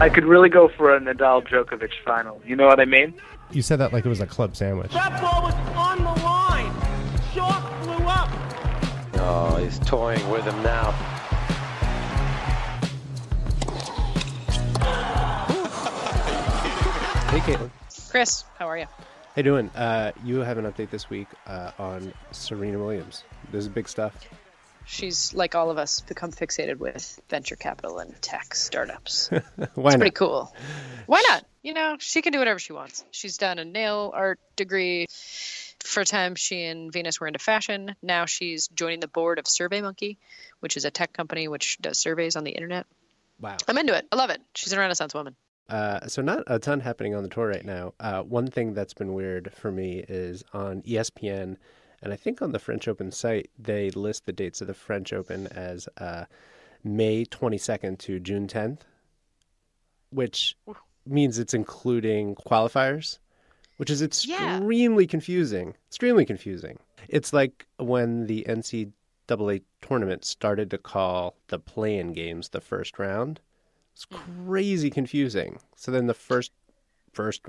I could really go for a Nadal-Djokovic final. You know what I mean? You said that like it was a club sandwich. That ball was on the line. Short flew up. Oh, he's toying with him now. Hey, Caitlin. Chris, how are you? Hey, doing? You have an update this week on Serena Williams. This is big stuff. She's, like all of us, become fixated with venture capital and tech startups. Why not? It's pretty cool. Why not? You know, she can do whatever she wants. She's done a nail art degree. For a time, she and Venus were into fashion. Now she's joining the board of SurveyMonkey, which is a tech company which does surveys on the internet. Wow. I'm into it. I love it. She's a Renaissance woman. So not a ton happening on the tour right now. One thing that's been weird for me is on ESPN, and I think on the French Open site, they list the dates of the French Open as May 22nd to June 10th, which means it's including qualifiers, which is extremely confusing. Extremely confusing. It's like when the NCAA tournament started to call the play-in games the first round. It's crazy confusing. So then the first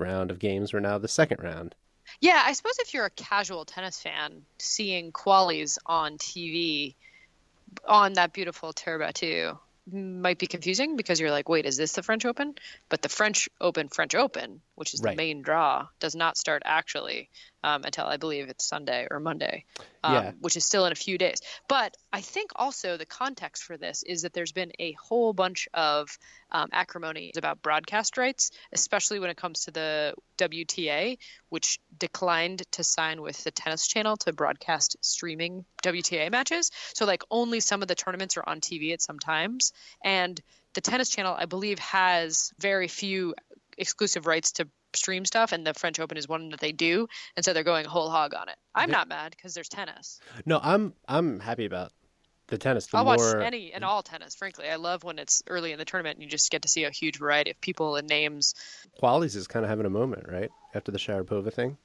round of games were now the second round. Yeah, I suppose if you're a casual tennis fan, seeing qualies on TV on that beautiful terre battue might be confusing because you're like, wait, is this the French Open? But the French Open, which is the main draw, does not start actually until I believe it's Sunday or Monday, which is still in a few days. But I think also the context for this is that there's been a whole bunch of acrimony about broadcast rights, especially when it comes to the WTA, which declined to sign with the Tennis Channel to broadcast streaming WTA matches. So like only some of the tournaments are on TV at some times. And the Tennis Channel, I believe, has very few exclusive rights to stream stuff, and the French Open is one that they do, and so they're going whole hog on it. I'm not mad because there's tennis. No, I'm happy about the tennis. I'll watch any and all tennis, frankly. I love when it's early in the tournament and you just get to see a huge variety of people and names. Qualies is kind of having a moment, right? After the Sharapova thing?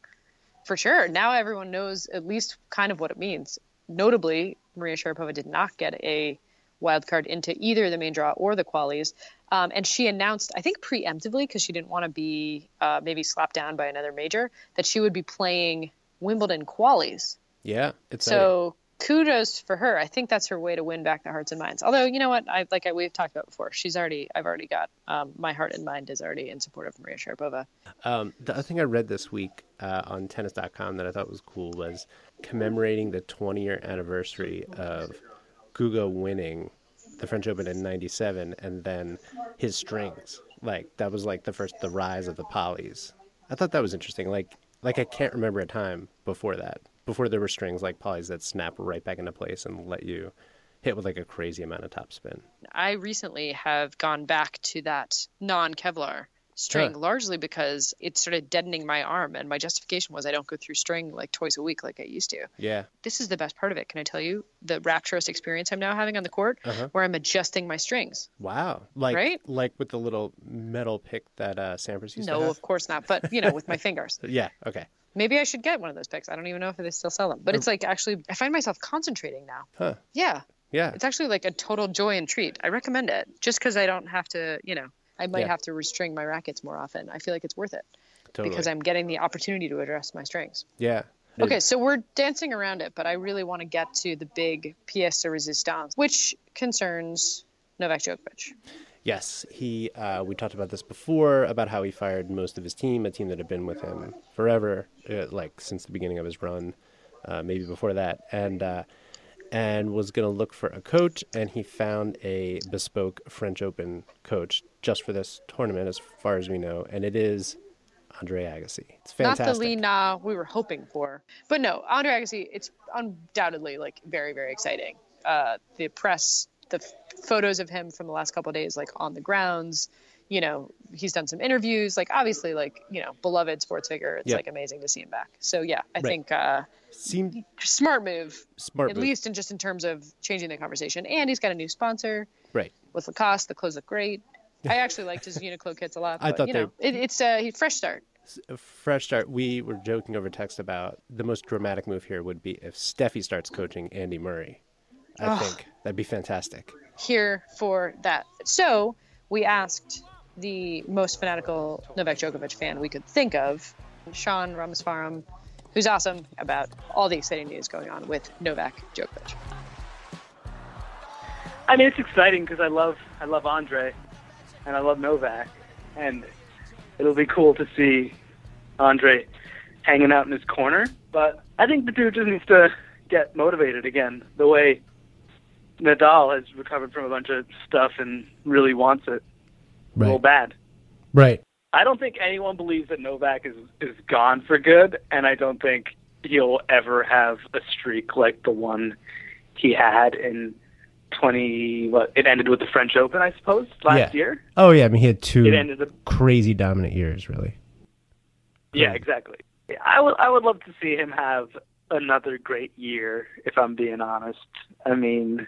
For sure. Now everyone knows at least kind of what it means. Notably, Maria Sharapova did not get a wildcard into either the main draw or the qualies. And she announced, I think preemptively, because she didn't want to be maybe slapped down by another major, that she would be playing Wimbledon qualies. Yeah. So kudos for her. I think that's her way to win back the hearts and minds. Although, you know what? We've talked about before. I've already got my heart and mind is already in support of Maria Sharapova. The other thing I read this week on tennis.com that I thought was cool was commemorating the 20-year anniversary of Guga winning the French Open in 1997, and then his strings. Like, that was like the rise of the polys. I thought that was interesting. Like I can't remember a time before that. Before there were strings like polys that snap right back into place and let you hit with like a crazy amount of topspin. I recently have gone back to that non-Kevlar string largely because it started deadening my arm, and my justification was I don't go through string like twice a week like I used to. Yeah. This is the best part of it. Can I tell you the rapturous experience I'm now having on the court where I'm adjusting my strings? Wow. Like, right? Like with the little metal pick that Sampras used to have? No, of course not. But, you know, with my fingers. Yeah. Okay. Maybe I should get one of those picks. I don't even know if they still sell them. But it's like actually I find myself concentrating now. Huh. Yeah. Yeah. It's actually like a total joy and treat. I recommend it just because I don't have to, you know. I might have to restring my rackets more often. I feel like it's worth it because I'm getting the opportunity to address my strings. Yeah. Okay, so we're dancing around it, but I really want to get to the big pièce de résistance, which concerns Novak Djokovic. Yes, he. We talked about this before, about how he fired most of his team, a team that had been with him forever, like since the beginning of his run, maybe before that, and was going to look for a coach, and he found a bespoke French Open coach just for this tournament, as far as we know, and it is Andre Agassi. It's fantastic. Not the Lina we were hoping for, but no, Andre Agassi, it's undoubtedly like very, very exciting. The press, the photos of him from the last couple of days, like on the grounds, you know, he's done some interviews, like obviously like, you know, beloved sports figure. It's like amazing to see him back. So yeah, I think smart move. Least in just in terms of changing the conversation. And he's got a new sponsor with Lacoste. The clothes look great. I actually liked his Uniqlo kits a lot. But, I thought it's a fresh start. Fresh start. We were joking over text about the most dramatic move here would be if Steffi starts coaching Andy Murray. I think that'd be fantastic. Here for that. So we asked the most fanatical Novak Djokovic fan we could think of, Sean Rameswaram, who's awesome about all the exciting news going on with Novak Djokovic. I mean, it's exciting because I love Andre and I love Novak, and it'll be cool to see Andre hanging out in his corner. But I think the dude just needs to get motivated again, the way Nadal has recovered from a bunch of stuff and really wants it real bad. Right. I don't think anyone believes that Novak is gone for good, and I don't think he'll ever have a streak like the one he had in it ended with the French Open, I suppose, last year. Oh, yeah. I mean, he had two crazy dominant years, really. Cool. Yeah, exactly. I would love to see him have another great year, if I'm being honest. I mean,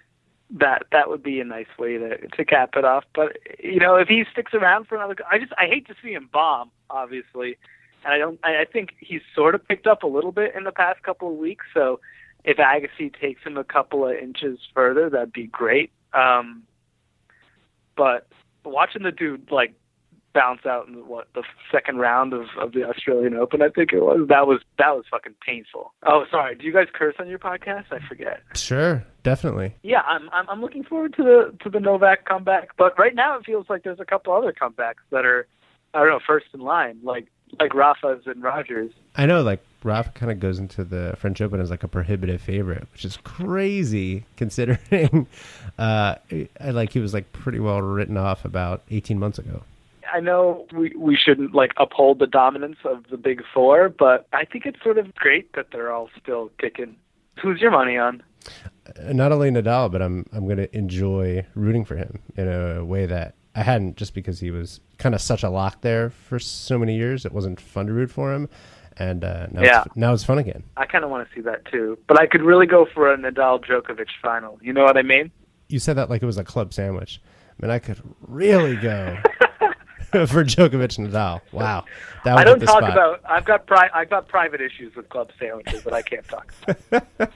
that would be a nice way to cap it off. But, you know, if he sticks around for another... I hate to see him bomb, obviously. And I think he's sort of picked up a little bit in the past couple of weeks. So if Agassi takes him a couple of inches further, that'd be great. But watching the dude, bounce out in the second round of the Australian Open, I think it was. That was fucking painful. Oh, sorry. Do you guys curse on your podcast? I forget. Sure, definitely. Yeah, I'm looking forward to the Novak comeback, but right now it feels like there's a couple other comebacks that are, I don't know, first in line, like Rafa's and Rogers. I know, Rafa kind of goes into the French Open as a prohibitive favorite, which is crazy considering he was pretty well written off about 18 months ago. I know we shouldn't uphold the dominance of the big four, but I think it's sort of great that they're all still kicking. Who's your money on? Not only Nadal, but I'm going to enjoy rooting for him in a way that I hadn't, just because he was kind of such a lock there for so many years. It wasn't fun to root for him, and now it's fun again. I kind of want to see that too, but I could really go for a Nadal-Djokovic final. You know what I mean? You said that like it was a club sandwich. I mean, I could really go... for Djokovic and Nadal. Wow. That would hit the spot. I've got private issues with club sandwiches that I can't talk about.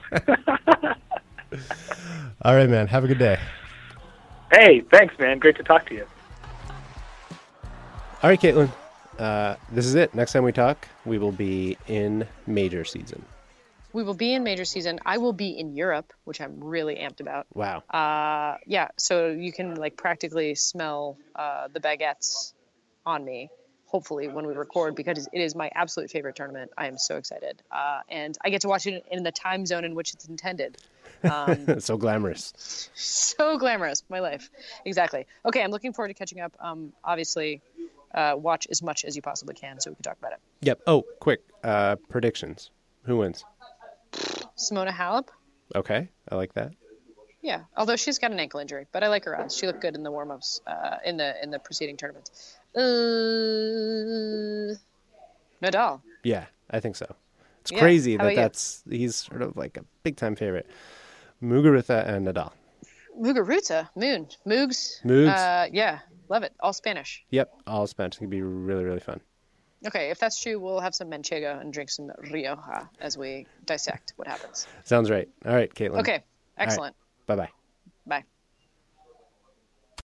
All right, man. Have a good day. Hey, thanks, man. Great to talk to you. All right, Caitlin. This is it. Next time we talk, we will be in major season. I will be in Europe, which I'm really amped about. Wow. Yeah, so you can practically smell the baguettes on me, hopefully, when we record, because it is my absolute favorite tournament. I am so excited. And I get to watch it in the time zone in which it's intended. So glamorous. So glamorous. My life. Exactly. Okay, I'm looking forward to catching up. Obviously, watch as much as you possibly can so we can talk about it. Yep. Oh, quick. Predictions. Who wins? Simona Halep. Okay, I like that. Yeah, although she's got an ankle injury, but I like her odds. She looked good in the warm-ups in the preceding tournament. Nadal. Yeah, I think so. It's crazy he's sort of a big-time favorite. Muguruza and Nadal. Muguruza? Moon. Moogs. Yeah, love it. All Spanish. Yep, all Spanish. It'll be really, really fun. Okay, if that's true, we'll have some manchego and drink some Rioja as we dissect what happens. Sounds right. All right, Caitlin. Okay, excellent. Right. Bye-bye. Bye.